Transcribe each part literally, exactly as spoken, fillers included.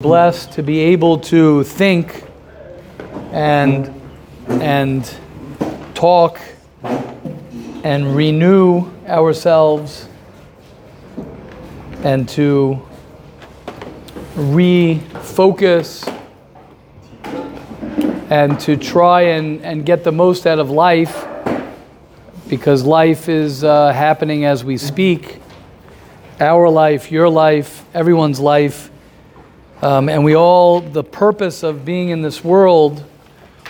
Blessed to be able to think and and talk and renew ourselves and to refocus and to try and, and get the most out of life, because life is uh, happening as we speak. Our life, your life, everyone's life. Um, and we all, the purpose of being in this world,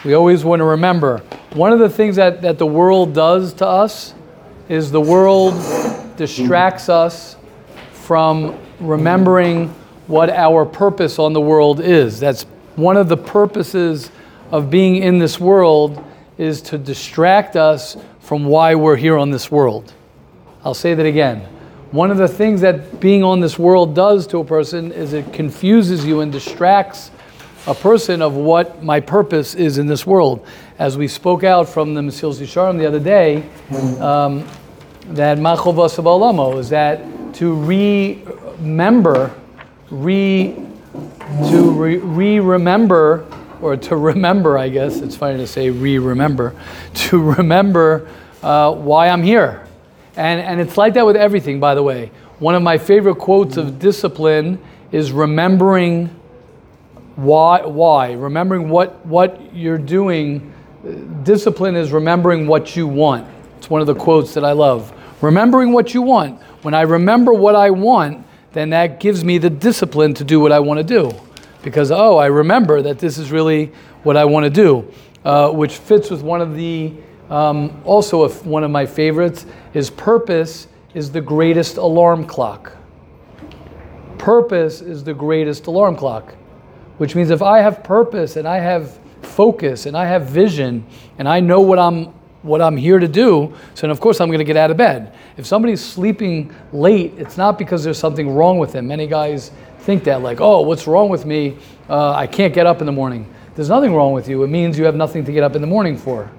we always want to remember. One of the things that, that the world does to us is the world distracts us from remembering what our purpose on the world is. That's one of the purposes of being in this world, is to distract us from why we're here on this world. I'll say that again. One of the things that being on this world does to a person is it confuses you and distracts a person of what my purpose is in this world. As we spoke out from the Mesillas Yesharim the other day, um, that Machovas Avolamo is that to remember, re, to re, re-remember, or to remember, I guess, it's funny to say re-remember, to remember uh, why I'm here. And, and it's like that with everything, by the way. One of my favorite quotes of discipline is remembering why. why. Remembering what, what you're doing. Discipline is remembering what you want. It's one of the quotes that I love. Remembering what you want. When I remember what I want, then that gives me the discipline to do what I want to do. Because, oh, I remember that this is really what I want to do, uh, which fits with one of the... Um, also, if one of my favorites is purpose is the greatest alarm clock. Purpose is the greatest alarm clock, which means if I have purpose and I have focus and I have vision and I know what I'm what I'm here to do, so then of course I'm going to get out of bed. If somebody's sleeping late, it's not because there's something wrong with them. Many guys think that, like, oh, what's wrong with me? Uh, I can't get up in the morning. There's nothing wrong with you. It means you have nothing to get up in the morning for.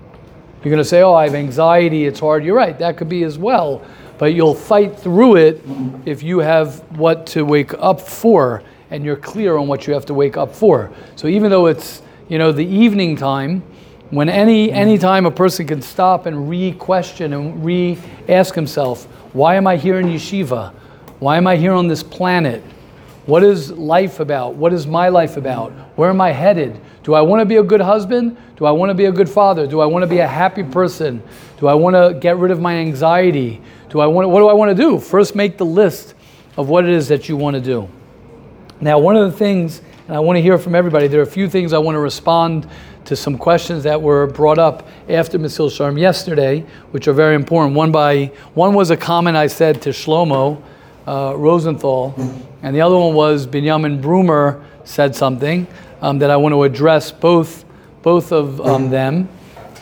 You're going to say, oh, I have anxiety, it's hard. You're right, that could be as well. But you'll fight through it if you have what to wake up for and you're clear on what you have to wake up for. So even though it's, you know, the evening time, when any any time a person can stop and re-question and re-ask himself, why am I here in yeshiva? Why am I here on this planet? What is life about? What is my life about? Where am I headed? Do I want to be a good husband? Do I want to be a good father? Do I want to be a happy person? Do I want to get rid of my anxiety? Do I want to, what do I want to do? First, make the list of what it is that you want to do. Now, one of the things, and I want to hear from everybody, there are a few things I want to respond to some questions that were brought up after Mesillas Yesharim yesterday, which are very important. One by one was a comment I said to Shlomo uh, Rosenthal, and the other one was Binyamin Broomer said something um, that I want to address both both of um, them.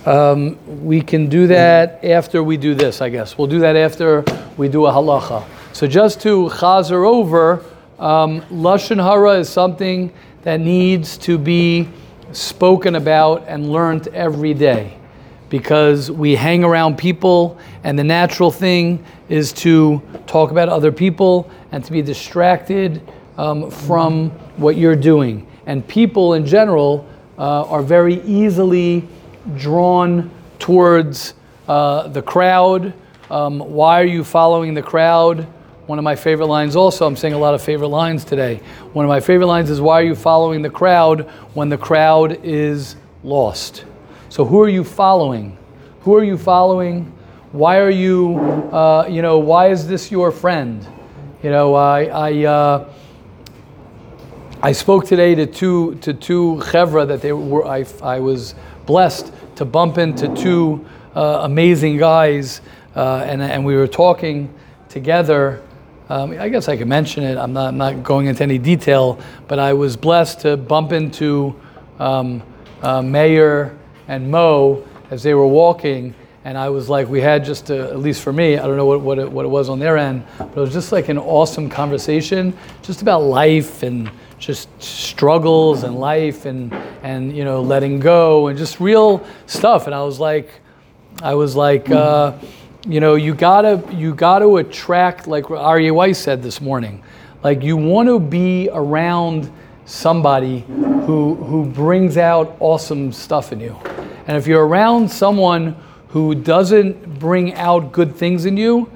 Um, we can do that after we do this, I guess. We'll do that after we do a halacha. So just to chazer over, um, Lashon Hara is something that needs to be spoken about and learned every day, because we hang around people and the natural thing is to talk about other people and to be distracted um, from what you're doing. And people in general uh, are very easily drawn towards uh, the crowd. Um, why are you following the crowd? One of my favorite lines also, I'm saying a lot of favorite lines today. One of my favorite lines is, why are you following the crowd when the crowd is lost? So who are you following? Who are you following? Why are you, uh, you know, why is this your friend? You know, I I, uh, I spoke today to two to two chevra that they were. I, I was blessed to bump into two uh, amazing guys, uh, and and we were talking together. Um, I guess I could mention it. I'm not I'm not going into any detail, but I was blessed to bump into um, uh, Mayer and Mo as they were walking. And I was like, we had just, a, at least for me, I don't know what what it, what it was on their end, but it was just like an awesome conversation, just about life and just struggles and life and and you know, letting go and just real stuff. And I was like, I was like, uh, you know, you gotta you gotta attract, like Arya Weiss said this morning, like you want to be around somebody who who brings out awesome stuff in you. And if you're around someone who doesn't bring out good things in you,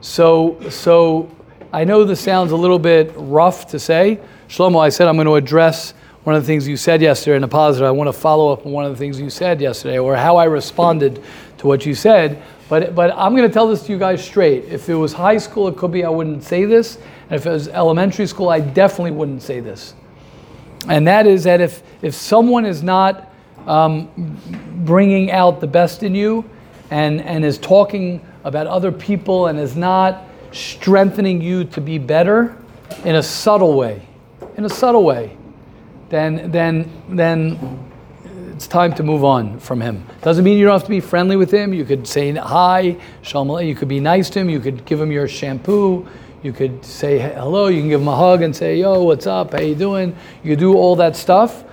so so I know this sounds a little bit rough to say. Shlomo, I said I'm going to address one of the things you said yesterday in a positive. I want to follow up on one of the things you said yesterday, or how I responded to what you said. But but I'm going to tell this to you guys straight. If it was high school, it could be I wouldn't say this. And if it was elementary school, I definitely wouldn't say this. And that is that if, if someone is not um, bringing out the best in you and, and is talking about other people and is not strengthening you to be better in a subtle way, in a subtle way, then then then it's time to move on from him. Doesn't mean you don't have to be friendly with him. You could say hi, shalom, you could be nice to him, you could give him your shampoo, you could say hello, you can give him a hug and say, yo, what's up, how you doing? You could do all that stuff.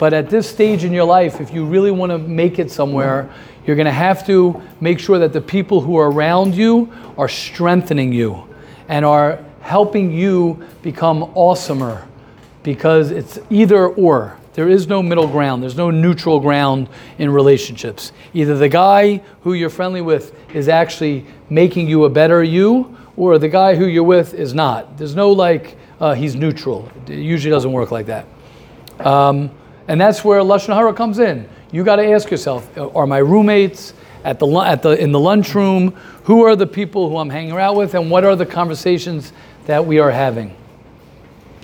But at this stage in your life, if you really want to make it somewhere, you're going to have to make sure that the people who are around you are strengthening you and are helping you become awesomer, because it's either or. There is no middle ground. There's no neutral ground in relationships. Either the guy who you're friendly with is actually making you a better you, or the guy who you're with is not. There's no like, uh, he's neutral. It usually doesn't work like that. Um, and that's where Lashon Hara comes in. You got to ask yourself, are my roommates at the at the in the lunchroom? Who are the people who I'm hanging out with, and what are the conversations that we are having?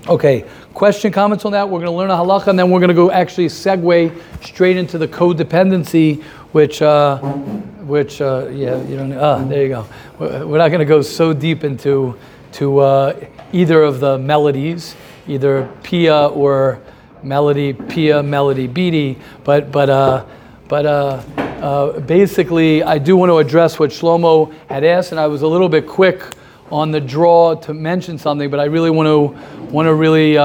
Okay, question, comments on that? We're going to learn a halacha, and then we're going to go actually segue straight into the codependency, which, uh, which, uh, yeah, you don't. Ah, there you go. We're not going to go so deep into to uh, either of the melodies, either Pia or melody Pia, melody Beatty, but but uh, but uh, uh, basically, I do want to address what Shlomo had asked, and I was a little bit quick on the draw to mention something, but I really want to want to really uh,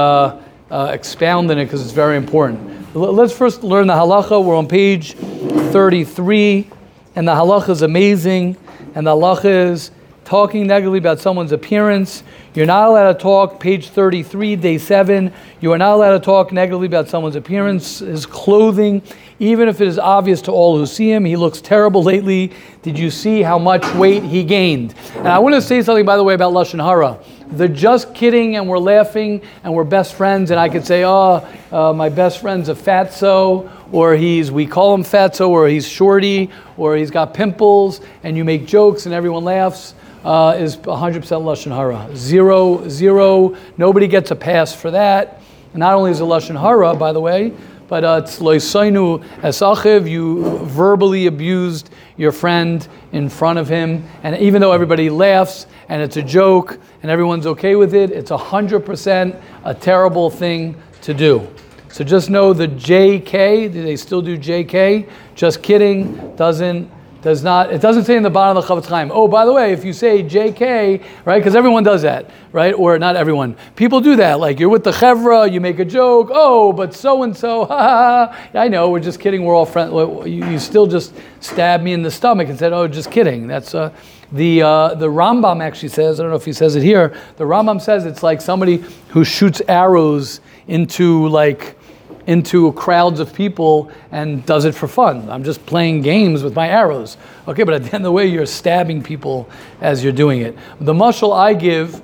uh, expound on it because it's very important. L- let's first learn the halacha. We're on page thirty-three, and the halacha is amazing. And the halacha is talking negatively about someone's appearance. You're not allowed to talk, page thirty-three, day seven. You are not allowed to talk negatively about someone's appearance, his clothing, even if it is obvious to all who see him. He looks terrible lately. Did you see how much weight he gained? And I want to say something, by the way, about Lashon Hara. The just kidding and we're laughing and we're best friends, and I could say, oh, uh, my best friend's a fatso, or he's, we call him fatso, or he's shorty, or he's got pimples, and you make jokes and everyone laughs. Uh, is one hundred percent Lashon Hara. Zero, zero. Nobody gets a pass for that. And not only is it Lashon Hara, by the way, but uh, it's loisainu esachiv. You verbally abused your friend in front of him. And even though everybody laughs and it's a joke and everyone's okay with it, it's one hundred percent a terrible thing to do. So just know the J K, do they still do J K? Just kidding, doesn't. Does not, it doesn't say in the bottom of the Chavetz Chaim, oh, by the way, if you say J K, right, because everyone does that, right, or not everyone. People do that, like you're with the Chevra, you make a joke, oh, but so-and-so, ha, ha, ha. I know, we're just kidding, we're all friends. You, you still just stabbed me in the stomach and said, oh, just kidding. That's uh, the uh, the Rambam actually says, I don't know if he says it here, the Rambam says it's like somebody who shoots arrows into like, into crowds of people and does it for fun. I'm just playing games with my arrows. Okay, but at the end of the way, you're stabbing people as you're doing it. The mashal I give,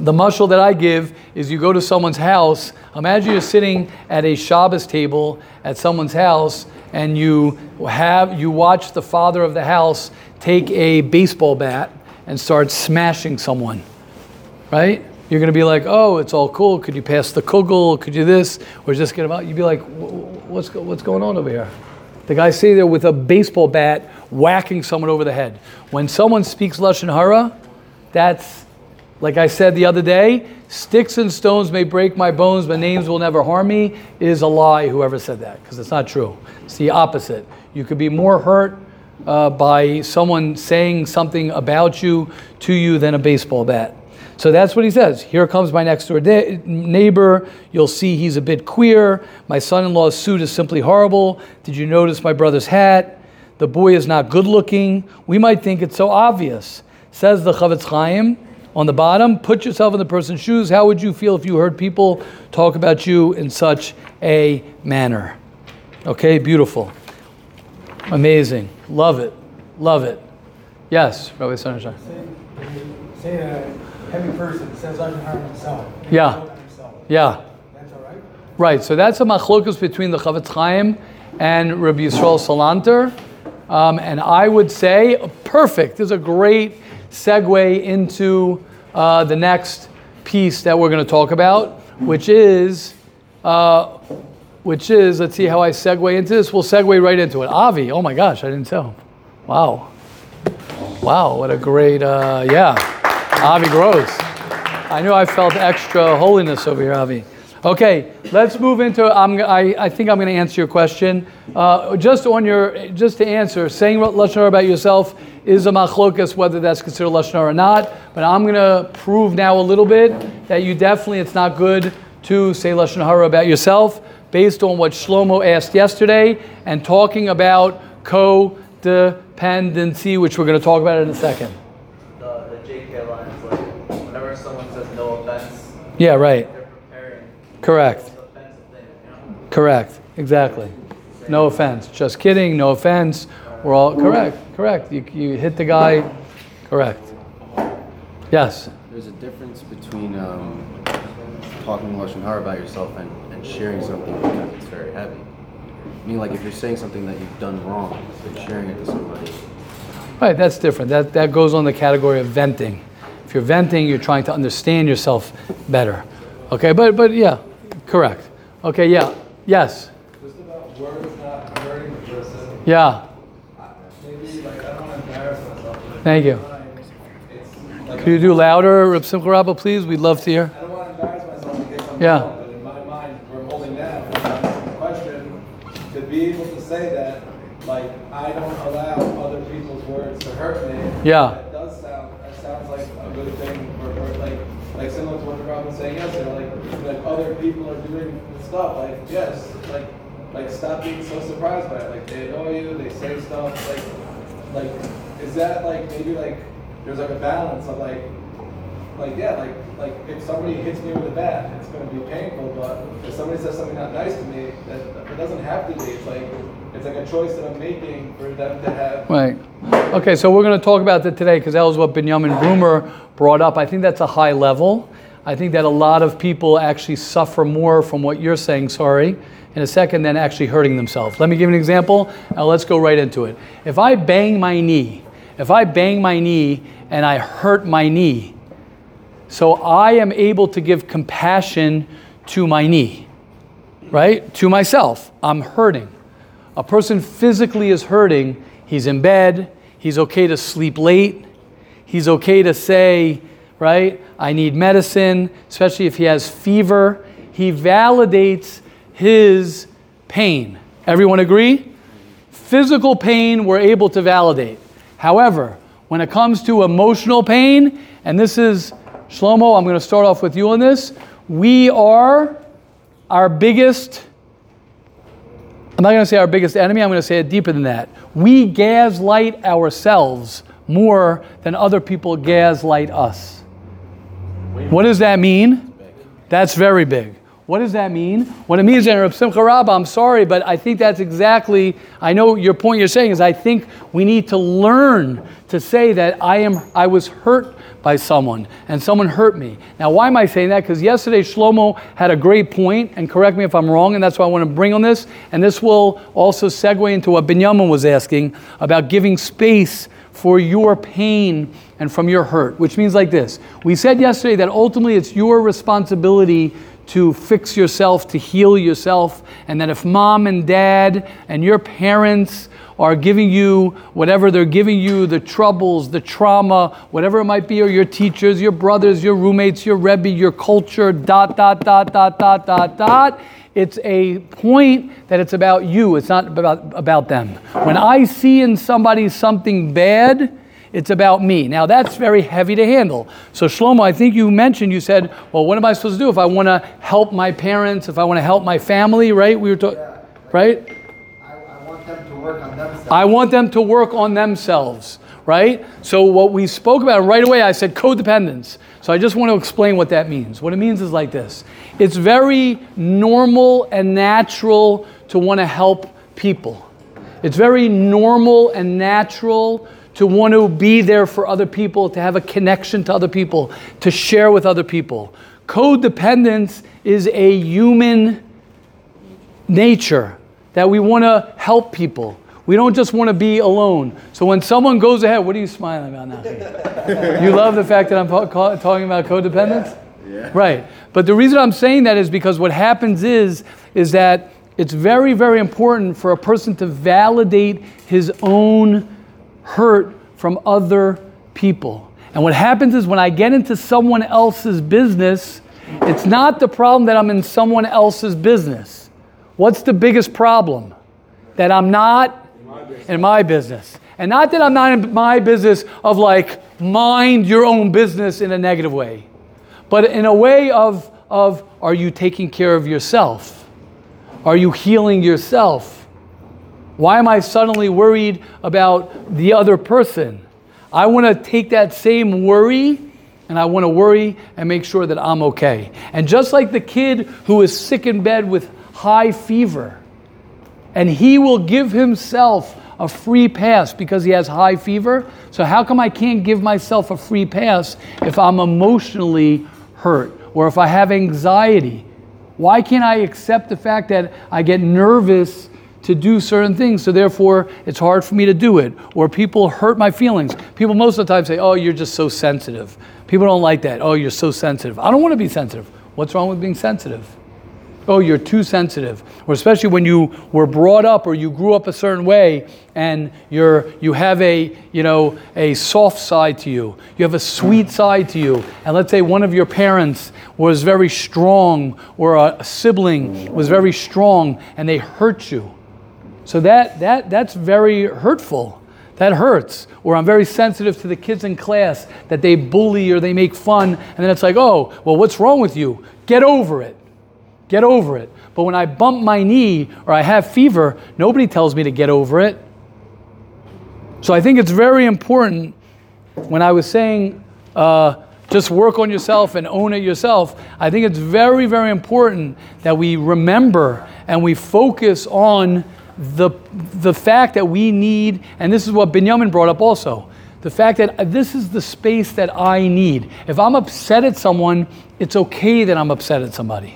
the mashal that I give is you go to someone's house. Imagine you're sitting at a Shabbos table at someone's house and you have you watch the father of the house take a baseball bat and start smashing someone, right? You're going to be like, oh, it's all cool. Could you pass the kugel? Could you this? Or just get him out. You'd be like, what's what's going on over here? The guy's sitting there with a baseball bat whacking someone over the head. When someone speaks Lashon Hara, that's, like I said the other day, sticks and stones may break my bones, but names will never harm me, is a lie, whoever said that, because it's not true. It's the opposite. You could be more hurt uh, by someone saying something about you to you than a baseball bat. So that's what he says. Here comes my next door da- neighbor. You'll see he's a bit queer. My son-in-law's suit is simply horrible. Did you notice my brother's hat? The boy is not good looking. We might think it's so obvious. Says the Chavetz Chaim, on the bottom. Put yourself in the person's shoes. How would you feel if you heard people talk about you in such a manner? Okay, beautiful. Amazing. Love it. Love it. Yes, Rabbi Salanter. Say, say a heavy person says, I can harm himself. Yeah. Yeah. That's all right? Right. So that's a machlokus between the Chavetz Chaim and Rabbi Yisrael Salanter. Um, and I would say, perfect. This is a great segue into uh, the next piece that we're going to talk about, which is, uh, which is, let's see how I segue into this. We'll segue right into it. Avi, oh my gosh, I didn't tell. Wow. Wow, what a great, uh, yeah. Avi Gross. I knew I felt extra holiness over here, Avi. Okay, let's move into, I'm, I, I think I'm going to answer your question. Uh, just on your, just to answer, saying Lashon Hara about yourself is a machlokas, whether that's considered Lashon Hara or not, but I'm going to prove now a little bit that you definitely, it's not good to say Lashon Hara about yourself based on what Shlomo asked yesterday and talking about codependency, which we're going to talk about in a second. The, the J K line is like, whenever someone says no offense. Yeah, right. Correct. Correct. Exactly. No offense. Just kidding. No offense. We're all correct. Correct. You you hit the guy. Correct. Yes. There's a difference between um, talking Lashon Hara about yourself and, and sharing something because it's very heavy. I mean, like if you're saying something that you've done wrong, but sharing it to somebody. Right. That's different. That that goes on the category of venting. If you're venting, you're trying to understand yourself better. Okay. But but yeah. Correct. Okay, yeah. Yes. Just about words not hurting the person. Yeah. Maybe, like, I don't want to embarrass myself. Thank you. Like, could you do louder, Rabbi Simcha Raba, please? We'd love to hear. I don't want to embarrass myself to get something yeah. wrong, but in my mind, we're holding that. The question, to be able to say that, like, I don't allow other people's words to hurt me. Yeah. That does sound, that sounds like a good thing for, for like, Like similar to what the Rambam was saying yesterday, like like other people are doing stuff. Like yes, like like stop being so surprised by it. Like they annoy you, they say stuff. Like like is that like maybe like there's like a balance of like like yeah like like if somebody hits me with a bat, it's going to be painful. But if somebody says something not nice to me, that it doesn't have to be. It's like it's like a choice that I'm making for them to have. Right. Okay, so we're going to talk about that today because that was what Binyamin Broomer brought up. I think that's a high level. I think that a lot of people actually suffer more from what you're saying, sorry, in a second than actually hurting themselves. Let me give you an example. Now let's go right into it. If I bang my knee, if I bang my knee and I hurt my knee, so I am able to give compassion to my knee, right? To myself, I'm hurting. A person physically is hurting. He's in bed. He's okay to sleep late. He's okay to say, right, I need medicine, especially if he has fever. He validates his pain. Everyone agree? Physical pain, we're able to validate. However, when it comes to emotional pain, and this is, Shlomo, I'm going to start off with you on this. We are our biggest I'm not going to say our biggest enemy, I'm going to say it deeper than that. We gaslight ourselves more than other people gaslight us. What does that mean? That's very big. What does that mean? What it means, Rabbi Simcha Raba, I'm sorry, but I think that's exactly, I know your point you're saying is I think we need to learn to say that I am. I was hurt by someone and someone hurt me. Now, why am I saying that? Because yesterday Shlomo had a great point, and correct me if I'm wrong, and that's why I want to bring on this, and this will also segue into what Binyamin was asking about giving space for your pain and from your hurt, which means like this. We said yesterday that ultimately it's your responsibility to fix yourself, to heal yourself, and that if mom and dad and your parents are giving you whatever they're giving you, the troubles, the trauma, whatever it might be, or your teachers, your brothers, your roommates, your Rebbe, your culture, dot, dot, dot, dot, dot, dot, dot, it's a point that it's about you, it's not about, about them. When I see in somebody something bad, it's about me. Now that's very heavy to handle. So Shlomo, I think you mentioned, you said, well, what am I supposed to do if I want to help my parents, if I want to help my family, right? We were talking, yeah, like, right? I, I want them to work on themselves. I want them to work on themselves, right? So what we spoke about right away, I said codependence. So I just want to explain what that means. What it means is like this. It's very normal and natural to want to help people. It's very normal and natural to want to be there for other people, to have a connection to other people, to share with other people. Codependence is a human nature that we want to help people. We don't just want to be alone. So when someone goes ahead, what are you smiling about now? You love the fact that I'm talking about codependence? Yeah. Yeah. Right. But the reason I'm saying that is because what happens is, is that it's very, very important for a person to validate his own hurt from other people. And what happens is when I get into someone else's business, it's not the problem that I'm in someone else's business. What's the biggest problem? That I'm not in my business. In my business. And not that I'm not in my business of like, mind your own business in a negative way. But in a way of, of are you taking care of yourself? Are you healing yourself? Why am I suddenly worried about the other person? I want to take that same worry, and I want to worry and make sure that I'm okay. And just like the kid who is sick in bed with high fever, and he will give himself a free pass because he has high fever. So how come I can't give myself a free pass if I'm emotionally hurt or if I have anxiety? Why can't I accept the fact that I get nervous to do certain things, so therefore it's hard for me to do it? Or people hurt my feelings. People most of the time say, oh, you're just so sensitive. People don't like that. Oh, you're so sensitive. I don't want to be sensitive. What's wrong with being sensitive? Oh, you're too sensitive. Or especially when you were brought up or you grew up a certain way and you're you have a, you know, a soft side to you. You have a sweet side to you. And let's say one of your parents was very strong or a sibling was very strong and they hurt you. So that that that's very hurtful. That hurts. Or I'm very sensitive to the kids in class that they bully or they make fun. And then it's like, oh, well, what's wrong with you? Get over it. Get over it. But when I bump my knee or I have fever, nobody tells me to get over it. So I think it's very important when I was saying uh, just work on yourself and own it yourself. I think it's very, very important that we remember and we focus on The the fact that we need, and this is what Binyamin brought up also, the fact that this is the space that I need. If I'm upset at someone, it's okay that I'm upset at somebody.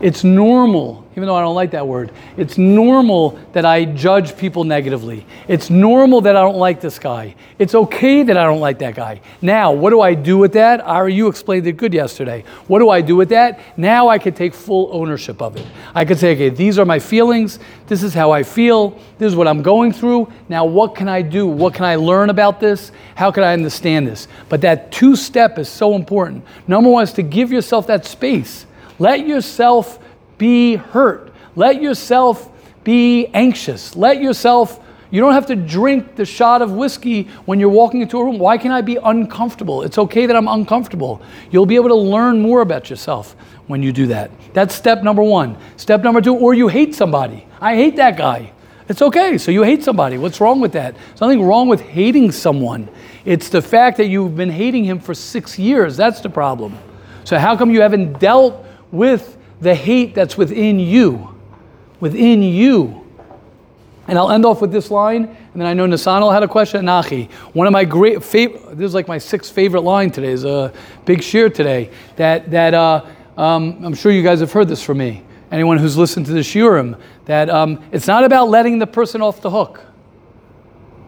It's normal, even though I don't like that word, it's normal that I judge people negatively. It's normal that I don't like this guy. It's okay that I don't like that guy. Now, what do I do with that? Arya, you explained it good yesterday. What do I do with that? Now I can take full ownership of it. I can say, okay, these are my feelings. This is how I feel. This is what I'm going through. Now, what can I do? What can I learn about this? How can I understand this? But that two-step is so important. Number one is to give yourself that space. Let yourself be hurt. Let yourself be anxious. Let yourself, you don't have to drink the shot of whiskey when you're walking into a room. Why can't I be uncomfortable? It's okay that I'm uncomfortable. You'll be able to learn more about yourself when you do that. That's step number one. Step number two, or you hate somebody. I hate that guy. It's okay. So you hate somebody. What's wrong with that? There's nothing wrong with hating someone. It's the fact that you've been hating him for six years. That's the problem. So how come you haven't dealt with the hate that's within you, within you. And I'll end off with this line, and then I know Nisanel had a question, Nachi. One of my great, fav- this is like my sixth favorite line today, is a big shir today, that, that uh, um, I'm sure you guys have heard this from me, anyone who's listened to the shiurim, that um, it's not about letting the person off the hook.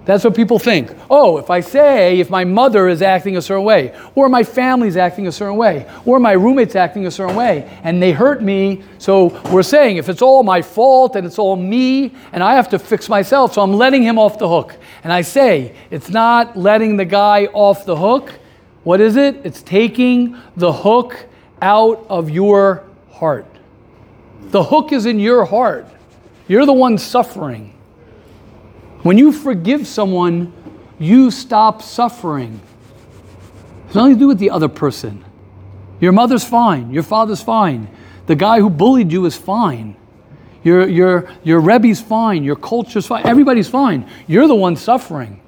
That's what people think. Oh, if I say, if my mother is acting a certain way, or my family's acting a certain way, or my roommate's acting a certain way, and they hurt me, so we're saying if it's all my fault and it's all me, and I have to fix myself, so I'm letting him off the hook. And I say, it's not letting the guy off the hook. What is it? It's taking the hook out of your heart. The hook is in your heart. You're the one suffering. When you forgive someone, you stop suffering. It's nothing to do with the other person. Your mother's fine. Your father's fine. The guy who bullied you is fine. Your, your, your Rebbe's fine. Your culture's fine. Everybody's fine. You're the one suffering.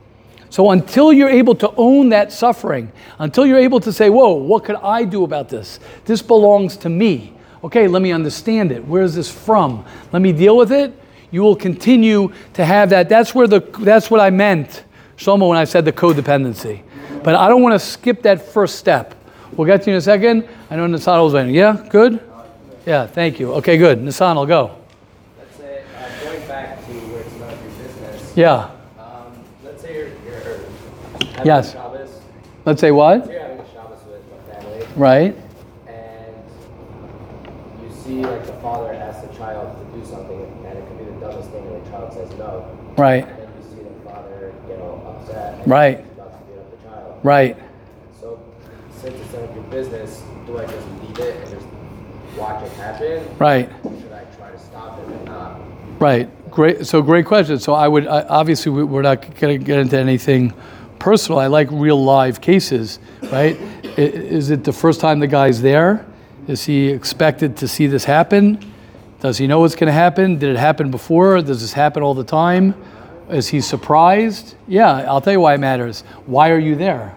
So until you're able to own that suffering, until you're able to say, whoa, what could I do about this? This belongs to me. Okay, let me understand it. Where is this from? Let me deal with it. You will continue to have that. That's where the that's what I meant, Shlomo, when I said the codependency. But I don't want to skip that first step. We'll get to you in a second. I know Nisanel was waiting. Yeah, good? Yeah, thank you. Okay, good. Nisanel, go. Let's say, uh, going back to where it's not your business. Yeah. Um, let's say you're, you're having yes. Shabbos. Let's say what? Let's say you're having a Shabbos with my family. Right. And you see like the father asks the child to do something, and it could be the dumbest thing, and the child says no. Right. And then you see the father get all upset. Right. Right. So, since it's none of your business, do I just leave it and just watch it happen? Right. Or should I try to stop it or not? Right. Great. So, great question. So, I would I, obviously we're not going to get into anything personal. I like real live cases, right? Is it the first time the guy's there? Is he expected to see this happen? Does he know what's going to happen? Did it happen before? Does this happen all the time? Is he surprised? Yeah, I'll tell you why it matters. Why are you there?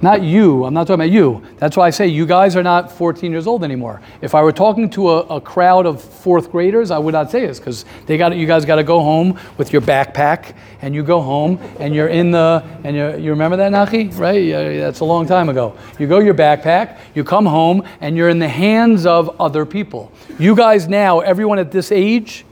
Not you. I'm not talking about you. That's why I say you guys are not fourteen years old anymore. If I were talking to a, a crowd of fourth graders, I would not say this because they got you guys got to go home with your backpack, and you go home and you're in the and you you remember that, Nachi? Right? That's a long time ago. You go your backpack, you come home, and you're in the hands of other people. You guys now, everyone at this age,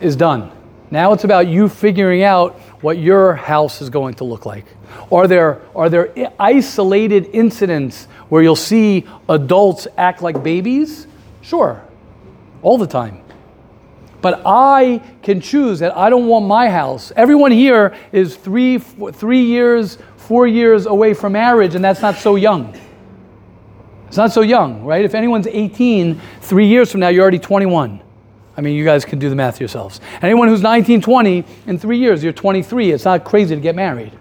is done. Now it's about you figuring out what your house is going to look like. Are there are there isolated incidents where you'll see adults act like babies? Sure, all the time. But I can choose that I don't want my house. Everyone here is three, four, three years, four years away from marriage, and that's not so young. It's not so young, right? If anyone's eighteen, three years from now, you're already twenty-one. I mean, you guys can do the math yourselves. Anyone who's nineteen, twenty, in three years, you're twenty-three. It's not crazy to get married.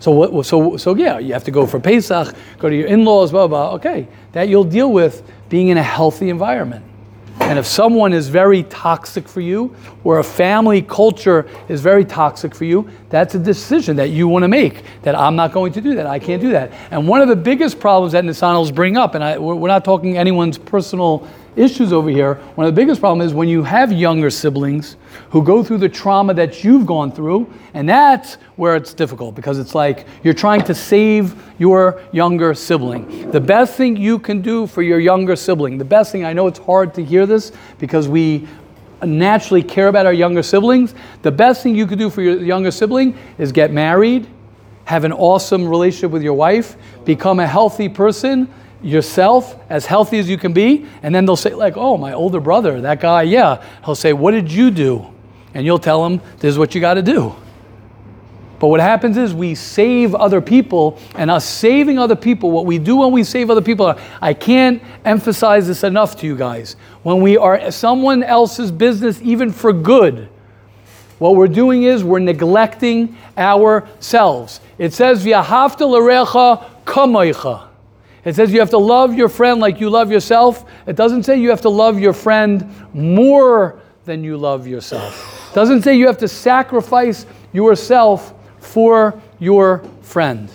So, what, so, so yeah, you have to go for Pesach, go to your in-laws, blah, blah, blah. Okay, that you'll deal with being in a healthy environment. And if someone is very toxic for you, or a family culture is very toxic for you, that's a decision that you want to make, that I'm not going to do that, I can't do that. And one of the biggest problems that Nisanels bring up, and I, we're not talking anyone's personal issues over here, one of the biggest problems is when you have younger siblings who go through the trauma that you've gone through, and that's where it's difficult, because it's like you're trying to save your younger sibling. The best thing you can do for your younger sibling, the best thing, I know it's hard to hear this because we naturally care about our younger siblings, the best thing you could do for your younger sibling is get married, have an awesome relationship with your wife, become a healthy person, yourself, as healthy as you can be, and then they'll say like, oh, my older brother, that guy, yeah. He'll say, what did you do? And you'll tell him, this is what you got to do. But what happens is we save other people, and us saving other people, what we do when we save other people, I can't emphasize this enough to you guys. When we are someone else's business, even for good, what we're doing is we're neglecting ourselves. It says, V'ahavta l'recha kamoicha. It says you have to love your friend like you love yourself. It doesn't say you have to love your friend more than you love yourself. It doesn't say you have to sacrifice yourself for your friend.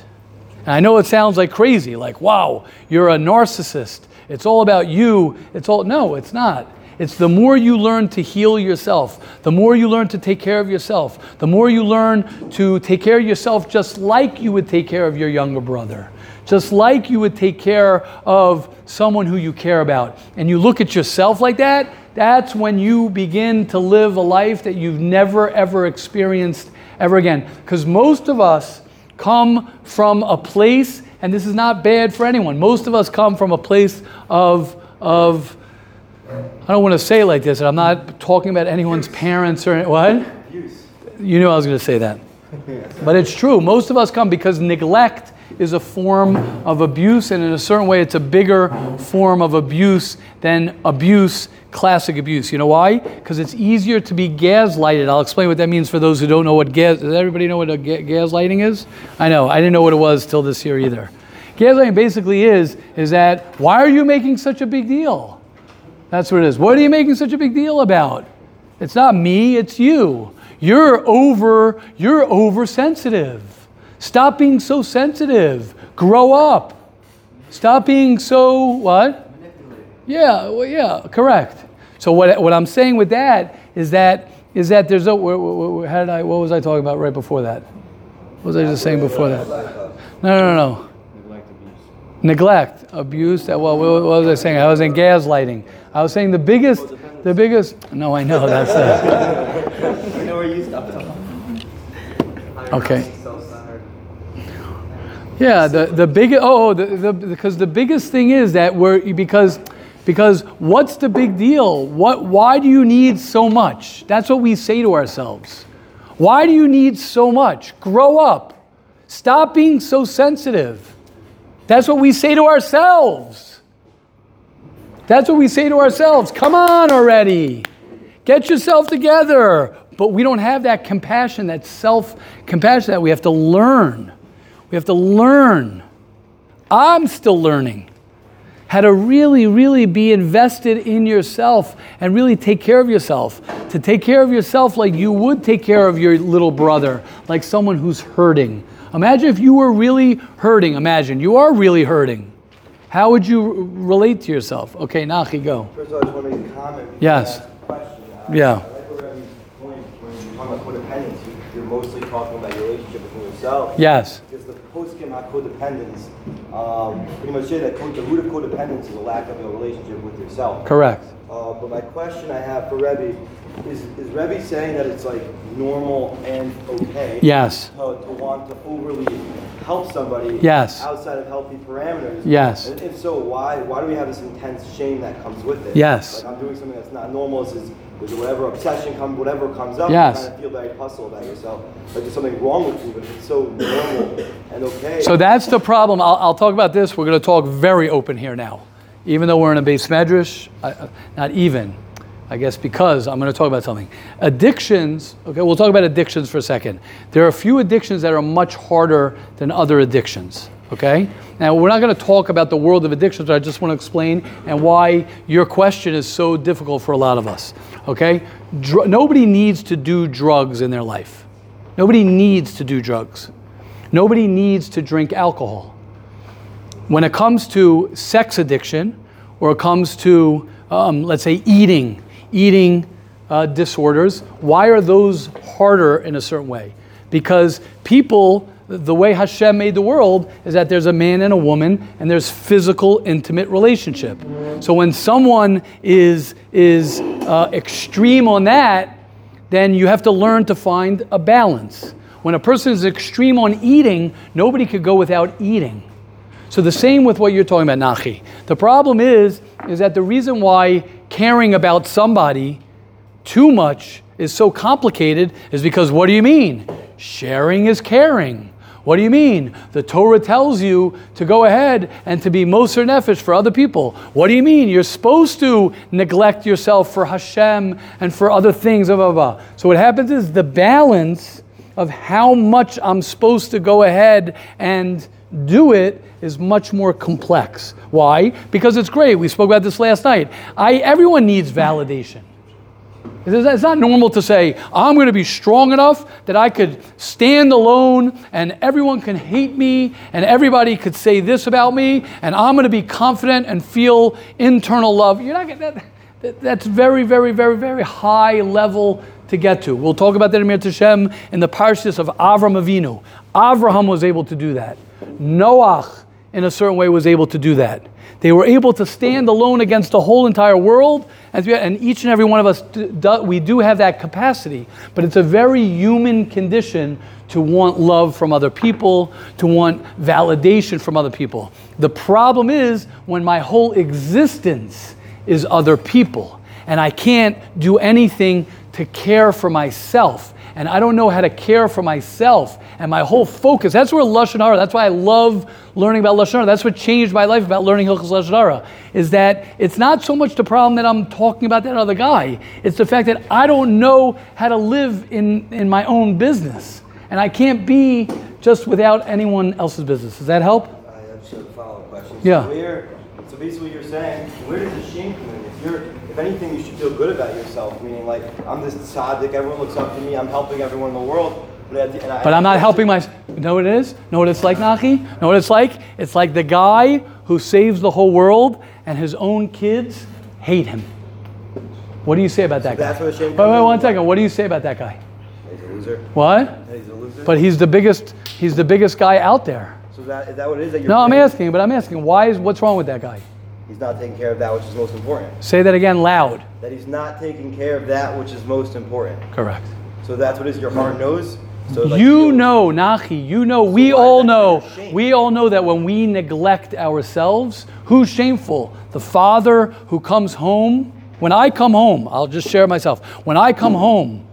And I know it sounds like crazy, like, wow, you're a narcissist. It's all about you. It's all, no, it's not. It's the more you learn to heal yourself, the more you learn to take care of yourself, the more you learn to take care of yourself just like you would take care of your younger brother. Just like you would take care of someone who you care about, and you look at yourself like that, that's when you begin to live a life that you've never, ever experienced ever again. Because most of us come from a place, and this is not bad for anyone, most of us come from a place of, of I don't want to say it like this, and I'm not talking about anyone's parents or what? Use. You knew I was going to say that. But it's true. Most of us come because neglect is a form of abuse, and in a certain way it's a bigger form of abuse than abuse, classic abuse. You know why? Because it's easier to be gaslighted. I'll explain what that means for those who don't know what gas, does everybody know what a ga- gaslighting is? I know, I didn't know what it was till this year either. Gaslighting basically is, is that, why are you making such a big deal? That's what it is. What are you making such a big deal about? It's not me, it's you. You're over, you're oversensitive. Stop being so sensitive. Grow up. Stop being so what? Manipulative. Yeah, well, yeah, correct. So what what I'm saying with that is that is that there's a where, where, how did I what was I talking about right before that? What was I just saying before that? No, no, no. Neglect, abuse. Neglect, abuse. Well, what, what was I saying? I was in gaslighting. I was saying the biggest, the biggest. No, I know that's that. I know where you stopped. Okay. Yeah, the the big. Oh, the, the because the biggest thing is that we're because because what's the big deal? What? Why do you need so much? That's what we say to ourselves. Why do you need so much? Grow up. Stop being so sensitive. That's what we say to ourselves. That's what we say to ourselves. Come on already. Get yourself together. But we don't have that compassion, that self-compassion that we have to learn. We have to learn. I'm still learning how to really, really be invested in yourself and really take care of yourself. To take care of yourself like you would take care of your little brother, like someone who's hurting. Imagine if you were really hurting. Imagine, you are really hurting. How would you r- relate to yourself? Okay, Nachi, go. First of all, I just want to make a comment. Yes. Question. Uh, yeah. I like where Remy's point, when you're talking about codependence, you're mostly talking about your relationship with yourself. Yes. Because the post-Gemach codependence, Um, pretty much say that the root of codependence is a lack of a relationship with yourself. Correct. Uh, but my question I have for Rebbe is: Is Rebbe saying that it's like normal and okay? Yes. To, to want to overly help somebody. Yes. Outside of healthy parameters. Yes. And if so, why? Why do we have this intense shame that comes with it? Yes. Like I'm doing something that's not normal. This is whatever obsession comes, whatever comes up, yes. You kind of feel very puzzled about yourself. Like there's something wrong with you, but it's so normal and okay. So that's the problem. I'll, I'll talk about this. We're going to talk very open here now. Even though we're in a base medrash, I, not even, I guess because I'm going to talk about something. Addictions, okay, we'll talk about addictions for a second. There are a few addictions that are much harder than other addictions, okay? Now, we're not going to talk about the world of addictions, but I just want to explain and why your question is so difficult for a lot of us, okay? Dr- nobody needs to do drugs in their life. Nobody needs to do drugs. Nobody needs to drink alcohol. When it comes to sex addiction, or it comes to, um, let's say, eating, eating uh, disorders, why are those harder in a certain way? Because people, the way Hashem made the world is that there's a man and a woman, and there's physical, intimate relationship. So when someone is, is uh, extreme on that, then you have to learn to find a balance. When a person is extreme on eating, nobody could go without eating. So the same with what you're talking about, Nachi. The problem is, is that the reason why caring about somebody too much is so complicated is because what do you mean? Sharing is caring. What do you mean? The Torah tells you to go ahead and to be Moser Nefesh for other people. What do you mean? You're supposed to neglect yourself for Hashem and for other things, blah, blah, blah. So what happens is the balance of how much I'm supposed to go ahead and do it is much more complex. Why? Because it's great. We spoke about this last night. I everyone needs validation. It's not normal to say, I'm going to be strong enough that I could stand alone and everyone can hate me and everybody could say this about me and I'm going to be confident and feel internal love. You're not that, that that's very, very, very, very high level to get to. We'll talk about that in Mirat Hashem in the parshas of Avram Avinu. Avraham was able to do that. Noach, in a certain way, was able to do that. They were able to stand alone against the whole entire world, and each and every one of us, we do have that capacity, but it's a very human condition to want love from other people, to want validation from other people. The problem is when my whole existence is other people, and I can't do anything to care for myself. And I don't know how to care for myself and my whole focus. That's where Lashon Hara, that's why I love learning about Lashon Hara. That's what changed my life about learning Hilchos Lashon Hara, is that it's not so much the problem that I'm talking about that other guy. It's the fact that I don't know how to live in, in my own business. And I can't be just without anyone else's business. Does that help? I have a follow-up question. Yeah. So where, so So basically you're saying, where does the shame come in? If you're, if anything, you should feel good about yourself, meaning like, I'm this tzaddik, everyone looks up to me, I'm helping everyone in the world. But, the, I, but I'm not helping myself. Know what it is? Know what it's like, Nachi? Know what it's like? It's like the guy who saves the whole world and his own kids hate him. What do you say about that so guy? That's where the shame comes in. Wait, wait, one second. What do you say about that guy? He's a loser. What? He's a loser. But he's the biggest. He's the biggest guy out there. So that is that what it is? That you're no, I'm asking. But I'm asking, why is what's wrong with that guy? He's not taking care of that which is most important. Say that again, loud. That he's not taking care of that which is most important. Correct. So that's what it is. Your heart knows. So like you know, Nachi, you know, so we all know, we all know that when we neglect ourselves, who's shameful? The father who comes home. When I come home, I'll just share myself. When I come home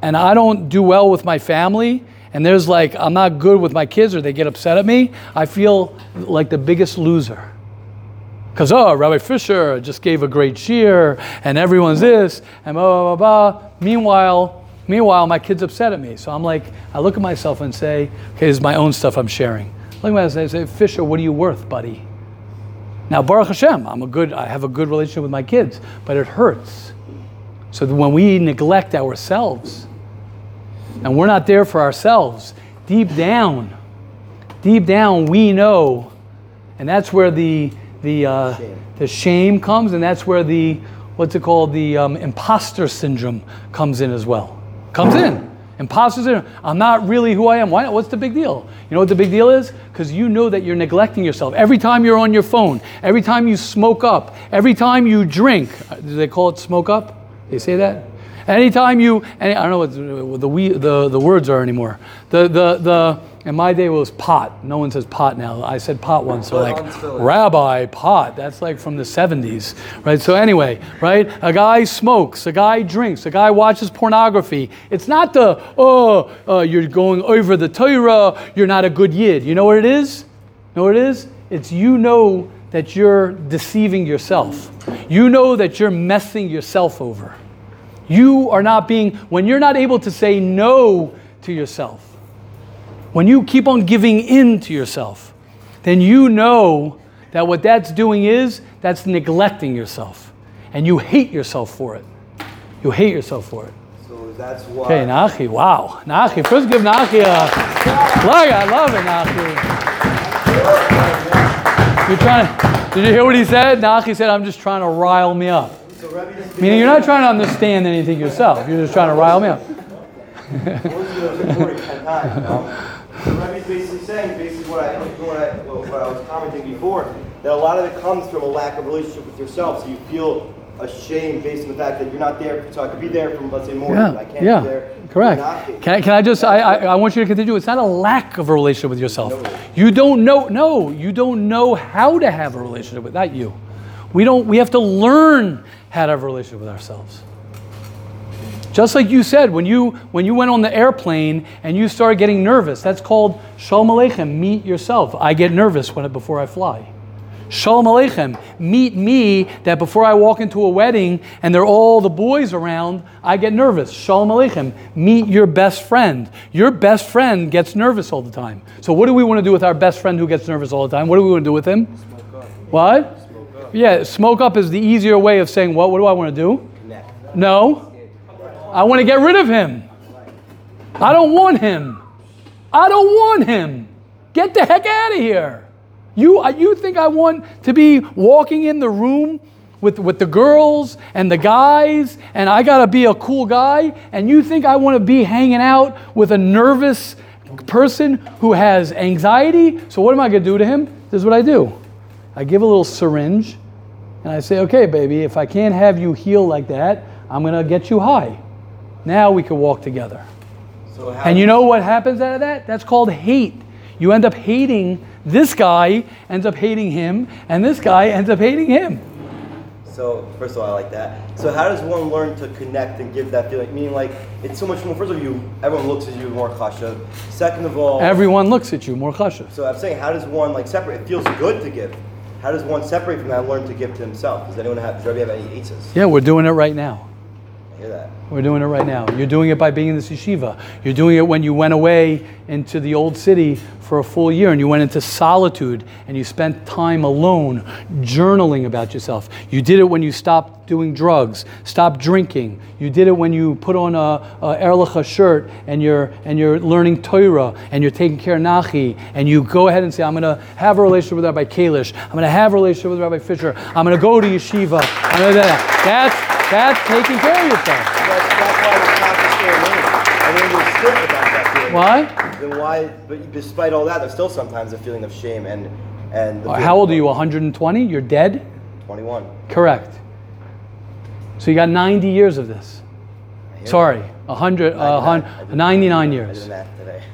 and I don't do well with my family, and there's like, I'm not good with my kids or they get upset at me, I feel like the biggest loser. Because, oh, Rabbi Fisher just gave a great cheer, and everyone's this, and blah, blah, blah, blah. Meanwhile, Meanwhile, my kid's upset at me. So I'm like, I look at myself and say, okay, this is my own stuff I'm sharing. I look at myself and say, Fisher, what are you worth, buddy? Now, Baruch Hashem, I'm a good, I have a good relationship with my kids, but it hurts. So when we neglect ourselves, and we're not there for ourselves, deep down, deep down we know, and that's where the the uh, shame. the shame comes, and that's where the, what's it called, the um, imposter syndrome comes in as well. Comes in. Imposter syndrome. I'm not really who I am. Why not? What's the big deal? You know what the big deal is? Because you know that you're neglecting yourself. Every time you're on your phone, every time you smoke up, every time you drink. Do they call it smoke up? They say that? Anytime you, any, I don't know what the, we, the the words are anymore. The the the in my day it was pot. No one says pot now. I said pot once. So like Rabbi pot. That's like from the seventies, right? So anyway, right? A guy smokes. A guy drinks. A guy watches pornography. It's not the oh uh, you're going over the Torah. You're not a good yid. You know what it is? You know what it is? It's you know that you're deceiving yourself. You know that you're messing yourself over. You are not being, when you're not able to say no to yourself, when you keep on giving in to yourself, then you know that what that's doing is, that's neglecting yourself. And you hate yourself for it. You hate yourself for it. So that's why. Okay, Nachi, wow. Nachi, first give Nachi a plug. I love it, Nachi. You're trying to, did you hear what he said? Nachi said, I'm just trying to rile me up. So meaning you're not trying to understand anything yourself. You're just trying to rile me up. So Rabbi's basically saying, basically what I, what I, what I was commenting before, that a lot of it comes from a lack of relationship with yourself. So you feel ashamed based on the fact that you're not there. So I could be there from, let's say, morning. Yeah. I can't yeah. be there. Correct. Can I, can I just, I, I, I want you to continue. It's not a lack of a relationship with yourself. No. You don't know, no, you don't know how to have a relationship with, not you. We don't. We have to learn how to have a relationship with ourselves. Just like you said, when you when you went on the airplane and you started getting nervous, that's called Shalom Aleichem, meet yourself. I get nervous when before I fly. Shalom Aleichem, meet me, that before I walk into a wedding and there are all the boys around, I get nervous. Shalom Aleichem, meet your best friend. Your best friend gets nervous all the time. So what do we want to do with our best friend who gets nervous all the time? What do we want to do with him? What? Yeah, smoke up is the easier way of saying, what, what do I want to do? Connect. No. I want to get rid of him. I don't want him. I don't want him. Get the heck out of here. You you think I want to be walking in the room with, with the girls and the guys, and I got to be a cool guy, and you think I want to be hanging out with a nervous person who has anxiety? So what am I going to do to him? This is what I do. I give a little syringe, and I say, okay, baby, if I can't have you heal like that, I'm going to get you high. Now we can walk together. So how and you know what happens out of that? That's called hate. You end up hating, this guy ends up hating him, and this guy ends up hating him. So, first of all, I like that. So how does one learn to connect and give that feeling? Meaning, like, it's so much more, first of all, you, everyone looks at you more chashuv. Second of all... Everyone looks at you more chashuv. So I'm saying, how does one, like, separate? It feels good to give. How does one separate from that and learn to give to himself? Does anyone have, does everybody have any eitzes? Yeah, we're doing it right now. I hear that. We're doing it right now. You're doing it by being in this yeshiva. You're doing it when you went away into the old city for a full year and you went into solitude and you spent time alone journaling about yourself. You did it when you stopped doing drugs, stopped drinking. You did it when you put on a, a Erlicha shirt and you're, and you're learning Torah and you're taking care of Nachi and you go ahead and say, I'm going to have a relationship with Rabbi Kalish. I'm going to have a relationship with Rabbi Fisher. I'm going to go to yeshiva. I'm gonna do that. That's, that's taking care of yourself. That's, that's why we're conscious here. I mean, we're strict about that. Why? Then why? But despite all that, there's still sometimes a feeling of shame and and. The How old are you? one hundred twenty? You're dead. twenty-one. Correct. So you got ninety years of this. Sorry, one hundred, uh, ninety-nine years.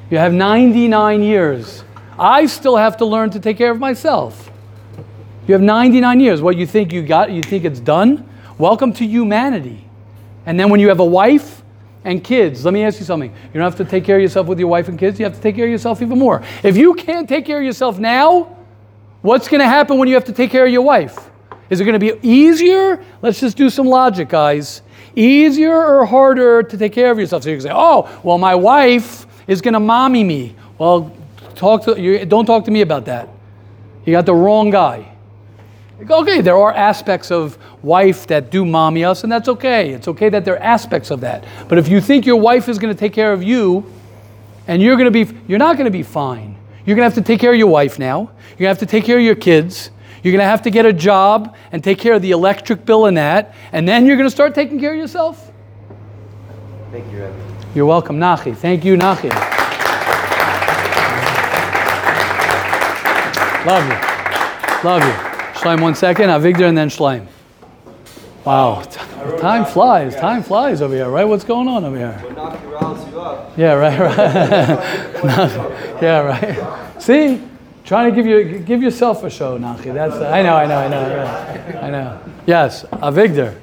You have ninety-nine years. I still have to learn to take care of myself. You have ninety-nine years. What you think you got? You think it's done? Welcome to humanity. And then when you have a wife. And kids, let me ask you something. You don't have to take care of yourself with your wife and kids. You have to take care of yourself even more. If you can't take care of yourself now, what's going to happen when you have to take care of your wife? Is it going to be easier? Let's just do some logic, guys. Easier or harder to take care of yourself? So you can say, oh, well, my wife is going to mommy me. Well, talk to you, don't talk to me about that. You got the wrong guy. Okay, there are aspects of wife that do mommy us, and that's okay. It's okay that there are aspects of that. But if you think your wife is going to take care of you, and you're going to be, you're not going to be fine. You're going to have to take care of your wife now. You're going to have to take care of your kids. You're going to have to get a job and take care of the electric bill and that, and then you're going to start taking care of yourself. Thank you, Rabbi. You're welcome, Nachi. Thank you, Nachi. Love you. Love you. Shloim, one second, Avigdor, and then Shloim. Wow, time flies, time flies over here, right? What's going on over here? Well, Nachi riles you up. Yeah, right, right. Yeah, right. See, trying to give you give yourself a show, Nachi. That's uh, I know, I know, I know, right. I know. Yes, Avigdor,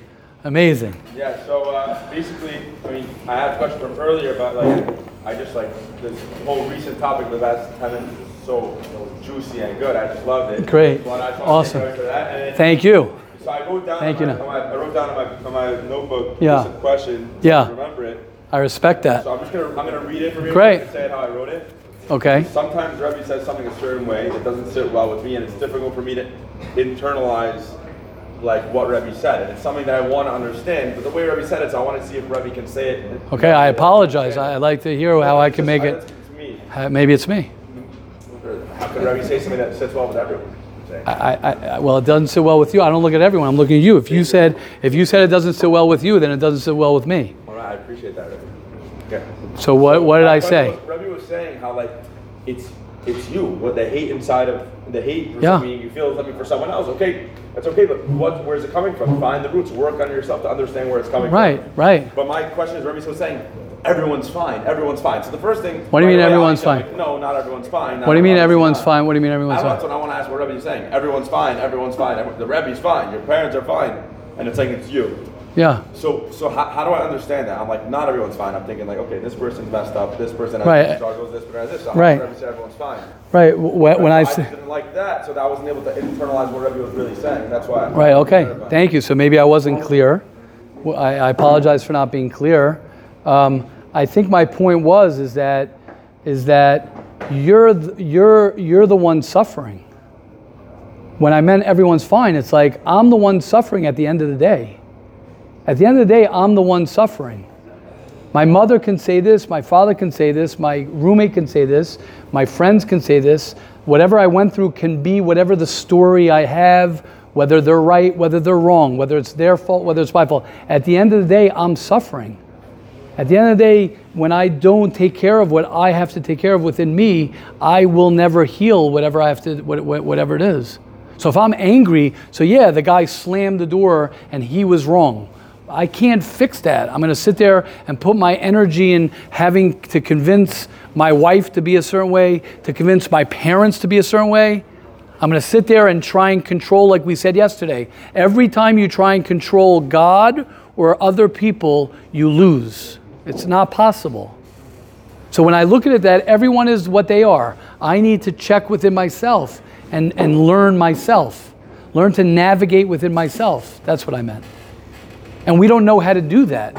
amazing. Yeah. So uh, basically, I mean, I had a question from earlier about like I just like this whole recent topic the last ten minutes. So, so juicy and good. I just loved it. Great. So awesome. For that. And thank you. So I wrote down, Thank my, you. My, I wrote down in my, in my notebook yeah. just a question. Yeah. Remember it. I respect that. So I'm just gonna I'm gonna read it for you. Great. And say it how I wrote it. Okay. Sometimes Rebbe says something a certain way that doesn't sit well with me, and it's difficult for me to internalize like what Rebbe said. And it's something that I want to understand, but the way Rebbe said it, so I want to see if Rebbe can say it. Okay. I apologize. I, I like to hear how I can just, make I, it. It's me. Uh, maybe it's me. How could Rabbi say something that sits well with everyone? I, I, I, well, it doesn't sit well with you. I don't look at everyone. I'm looking at you. If you said, if you said it doesn't sit well with you, then it doesn't sit well with me. All right, I appreciate that, Rabbi. Okay. So what? What did I say? Rabbi was saying how like it's it's you. What the hate inside of the hate. For yeah. Something, you feel something for someone else. Okay, that's okay. But what? Where's it coming from? Find the roots. Work on yourself to understand where it's coming right, from. Right. Right. But my question is, Rabbi was saying. Everyone's fine. Everyone's fine. So the first thing. What do you mean everyone's fine? Like, no, not everyone's fine. Not what do you mean everyone's fine? fine? What do you mean everyone's fine? That's what I want to ask. What Rebbe's saying? Everyone's fine. Everyone's fine. Everyone, the Rebbe's fine. Your parents are fine, and it's like it's you. Yeah. So so how, how do I understand that? I'm like not everyone's fine. I'm thinking like okay, this person's messed up. This person has right. struggles. This person has this. So right. Rebbe said everyone's fine. Right. When, when I, I say, didn't like that, so that I wasn't able to internalize what Rebbe was really saying. That's why. I'm right. Okay. Thank you. So maybe I wasn't clear. I, I apologize for not being clear. Um, I think my point was is that is that you're th- you're you're the one suffering. When I meant everyone's fine, it's like I'm the one suffering at the end of the day. At the end of the day, I'm the one suffering. My mother can say this, my father can say this, my roommate can say this, my friends can say this. Whatever I went through can be whatever the story I have, whether they're right, whether they're wrong, whether it's their fault, whether it's my fault. At the end of the day, I'm suffering. At the end of the day, when I don't take care of what I have to take care of within me, I will never heal whatever I have to, whatever it is. So if I'm angry, so yeah, the guy slammed the door and he was wrong. I can't fix that. I'm going to sit there and put my energy in having to convince my wife to be a certain way, to convince my parents to be a certain way. I'm going to sit there and try and control, like we said yesterday. Every time you try and control God or other people, you lose. It's not possible. So when I look at it that everyone is what they are, I need to check within myself and, and learn myself. Learn to navigate within myself. That's what I meant. And we don't know how to do that.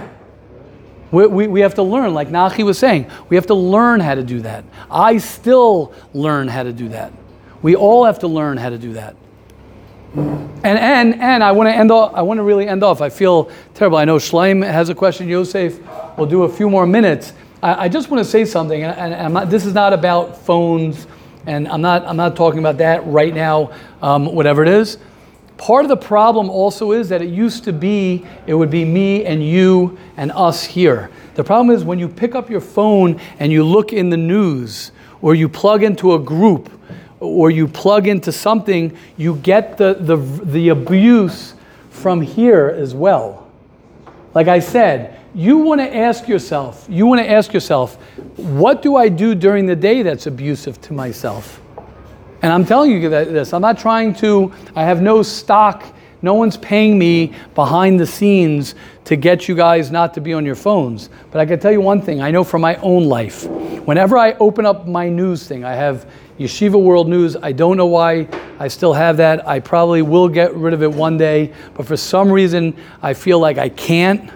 We, we, we have to learn, like Nachi was saying, we have to learn how to do that. I still learn how to do that. We all have to learn how to do that. And and and I want to end off, I want to really end off. I feel terrible. I know Shlaim has a question. Yosef, we'll do a few more minutes. I, I just want to say something, and, and I'm not, this is not about phones, and I'm not I'm not talking about that right now. Um, whatever it is, part of the problem also is that it used to be it would be me and you and us here. The problem is when you pick up your phone and you look in the news, or you plug into a group, or you plug into something, you get the, the the abuse from here as well. Like I said, you want to ask yourself, you want to ask yourself, what do I do during the day that's abusive to myself? And I'm telling you this, I'm not trying to, I have no stock, no one's paying me behind the scenes to get you guys not to be on your phones. But I can tell you one thing, I know from my own life, whenever I open up my news thing, I have Yeshiva World News. I don't know why I still have that. I probably will get rid of it one day, but for some reason I feel like I can't.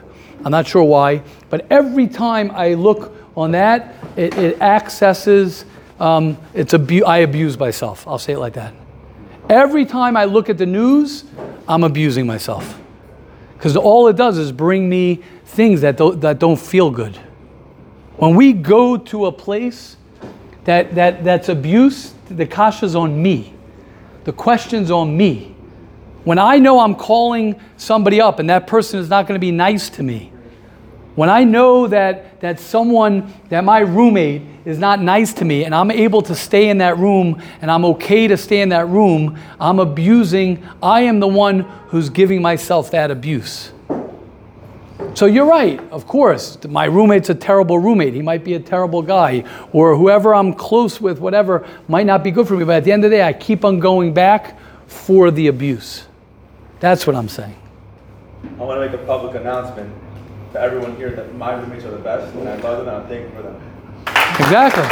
I'm not sure why, but every time I look on that, it, it accesses, um, it's abu- I abuse myself. I'll say it like that. Every time I look at the news, I'm abusing myself, because all it does is bring me things that do- that don't feel good. When we go to a place That, that that's abuse, the kasha's on me. The question's on me. When I know I'm calling somebody up and that person is not going to be nice to me, when I know that that someone, that my roommate is not nice to me and I'm able to stay in that room and I'm okay to stay in that room, I'm abusing, I am the one who's giving myself that abuse. So you're right, of course, my roommate's a terrible roommate. He might be a terrible guy, or whoever I'm close with, whatever, might not be good for me. But at the end of the day, I keep on going back for the abuse. That's what I'm saying. I want to make a public announcement to everyone here that my roommates are the best, and I love them, and I'm thankful for them. Exactly.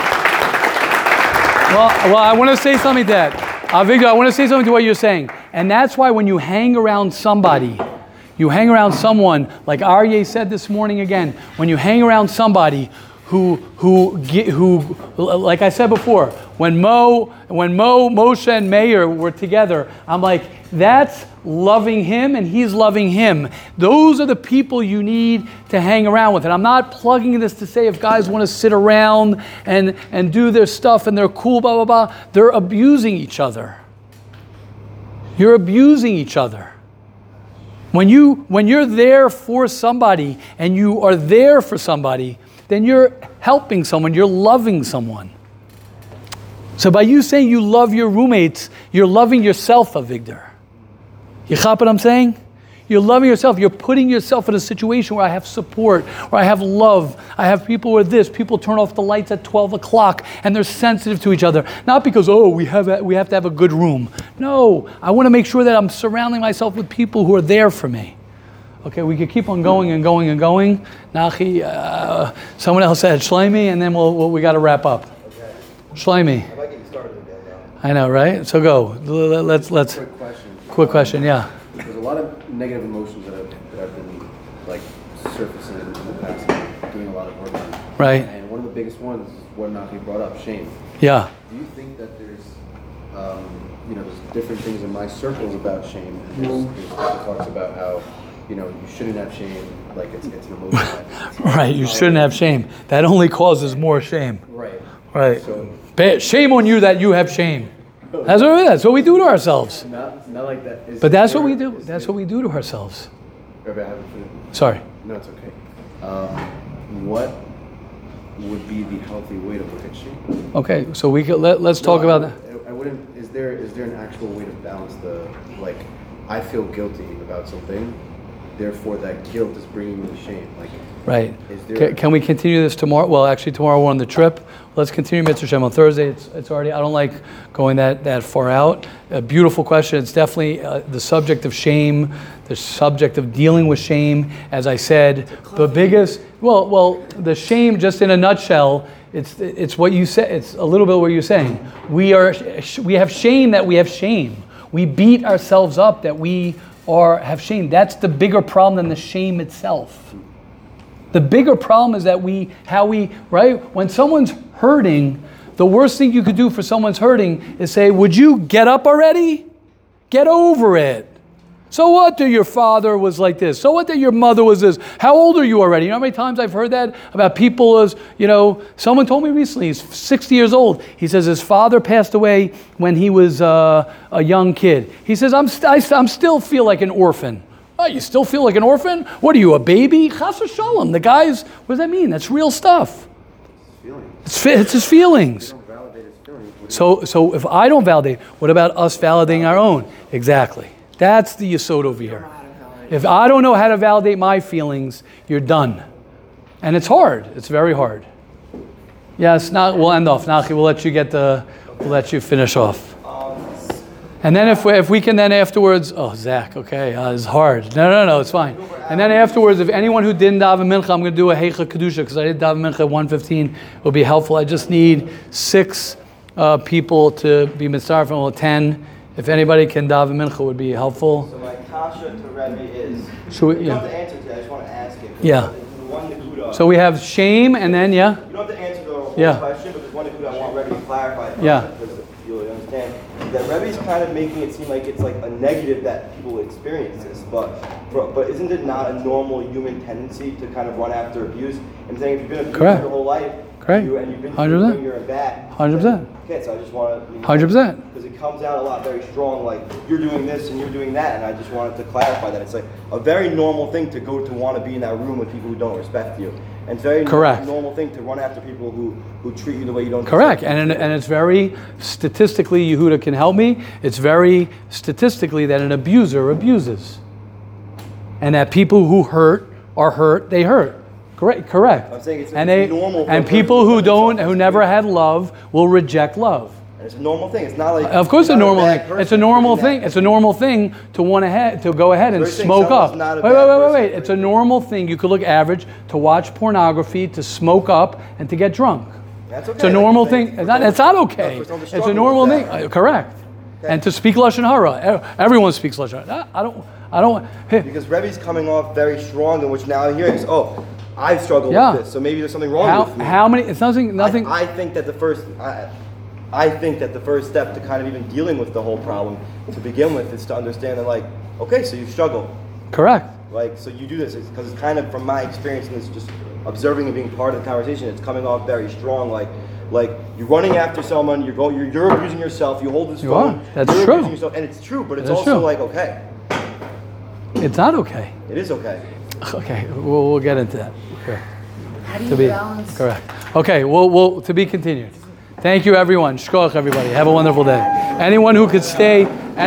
Well, well, I want to say something to that. Avigdor, I want to say something to what you're saying. And that's why when you hang around somebody, you hang around someone, like Arye said this morning again, when you hang around somebody who, who, who, like I said before, when Mo, when Mo, Moshe and Mayer were together, I'm like, that's loving him and he's loving him. Those are the people you need to hang around with. And I'm not plugging this to say if guys want to sit around and, and do their stuff and they're cool, blah, blah, blah. They're abusing each other. You're abusing each other. When you, when you're there for somebody and you are there for somebody, then you're helping someone, you're loving someone. So by you saying you love your roommates, you're loving yourself, Avigdor. You cop what I'm saying? You're loving yourself. You're putting yourself in a situation where I have support, where I have love. I have people where this, people turn off the lights at twelve o'clock and they're sensitive to each other. Not because, oh, we have a, we have to have a good room. No, I want to make sure that I'm surrounding myself with people who are there for me. Okay, we could keep on going and going and going. Nachi, uh, someone else said Shlomi, and then we'll, we'll, we got to wrap up. Okay. Shlomi. I'd like to get started again, though. I know, right? So go. Let's let's. Quick question. Quick question. Yeah. There's a lot of negative emotions that I've, that I've been like surfacing in the past, like, doing a lot of work on. Right. And one of the biggest ones is what Nachi brought up, shame. Yeah. Do you think that there's, um, you know, there's different things in my circles about shame? And there's, there's talks about how, you know, you shouldn't have shame, like it's it's an emotion. Right. You shouldn't have shame. That only causes more shame. Right. Right. So, shame on you that you have shame. That's what, that's what we do to ourselves. Not, not like that. Is but that's there, what we do. That's there, what we do to ourselves. Sorry. No, it's okay. Um, what would be the healthy way to look at shame? Okay, so we could, let, let's no, talk I, about that. I wouldn't. Is there is there an actual way to balance the, like, I feel guilty about something, therefore that guilt is bringing me shame. Like, right. Is there can, a, can we continue this tomorrow? Well, actually, tomorrow we're on the trip. Let's continue Mitzvah Shem on Thursday. It's it's already. I don't like going that, that far out. A beautiful question. It's definitely uh, the subject of shame, the subject of dealing with shame. As I said, the biggest. Well, well, the shame. Just in a nutshell, it's it's what you said. It's a little bit what you're saying. We are we have shame that we have shame. We beat ourselves up that we are have shame. That's the bigger problem than the shame itself. The bigger problem is that we, how we, right? When someone's hurting, the worst thing you could do for someone's hurting is say, would you get up already? Get over it. So what that your father was like this? So what that your mother was this? How old are you already? You know how many times I've heard that about people as, you know, someone told me recently, he's sixty years old. He says his father passed away when he was uh, a young kid. He says, I'm, st- I st- I'm still feel like an orphan. Oh, you still feel like an orphan? What are you, a baby? Chas v'shalom. The guys, what does that mean? That's real stuff. It's, fe- it's his feelings. So, so if I don't validate, what about us validating our own? Exactly. That's the yesod over here. If I don't know how to validate my feelings, you're done. And it's hard. It's very hard. Yes, not, we'll end off. Nachi, we'll let you get the, we'll let you finish off. And then if we, if we can then afterwards, oh, Zach, okay, uh, it's hard. No, no, no, it's fine. And then afterwards, if anyone who didn't daven mincha, I'm going to do a heicha kedusha because I did daven mincha at one fifteen. It would be helpful. I just need six uh, people to be mitzaref and we'll attend. If anybody can daven mincha, would be helpful. So my kasha to Rebbe is, should we, you yeah. don't have to answer to that, I just want to ask it. Yeah. One nekuda. So we have shame and then, yeah? You don't have to answer the whole yeah. question, but there's one nekuda I want Rebbe to clarify. Yeah. Because you'll understand that Rebbe's kind of making it seem like it's like a negative that people experience this, but but isn't it not a normal human tendency to kind of run after abuse? I'm saying if you've been abused Correct. your whole life, Right. You, and you've been one hundred percent. You're a bat. one hundred percent. Okay, so I just want to... You know, one hundred percent. Because it comes out a lot very strong, like, you're doing this and you're doing that, and I just wanted to clarify that. It's like a very normal thing to go to want to be in that room with people who don't respect you. And it's very Correct. normal thing to run after people who, who treat you the way you don't... Correct, and, and it's very... Statistically, Yehuda can help me. It's very statistically that an abuser abuses. And that people who hurt are hurt, they hurt. Correct. Correct. I'm saying it's, and it's they, normal. And people who don't, who never had love, will reject love. And it's a normal thing. It's not like. Of course, a normal thing. It's a normal thing. It's a normal thing to want ahead, to go ahead and smoke up. Wait, wait, wait, wait, wait. It's a normal thing. You could look average to watch pornography, to smoke up, and to get drunk. That's okay. It's a normal thing. It's not. It's not okay. It's a normal thing. Uh, correct. Okay. And to speak Lashon Hara. Everyone speaks Lashon Hara. I don't. I don't. Hey. Because Rebbe's coming off very strong, in which now here is oh. I've struggled yeah. with this, so maybe there's something wrong how, with me. How many? It's nothing. Nothing. I, I think that the first, I, I think that the first step to kind of even dealing with the whole problem to begin with is to understand that, like, okay, so you struggle. Correct. Like, so you do this because it's kind of from my experience and it's just observing and being part of the conversation. It's coming off very strong, like, like you're running after someone. You're going. You're, you're abusing yourself. You hold this you phone. Are. That's you're true. Abusing yourself, and it's true, but it's That's also true. like okay. It's not okay. It is okay. Okay, we'll, we'll get into that. Okay. How do you to be, balance? Correct. Okay, we'll, we'll, to be continued. Thank you, everyone. Shkoiach, everybody. Have a wonderful day. Anyone who could stay...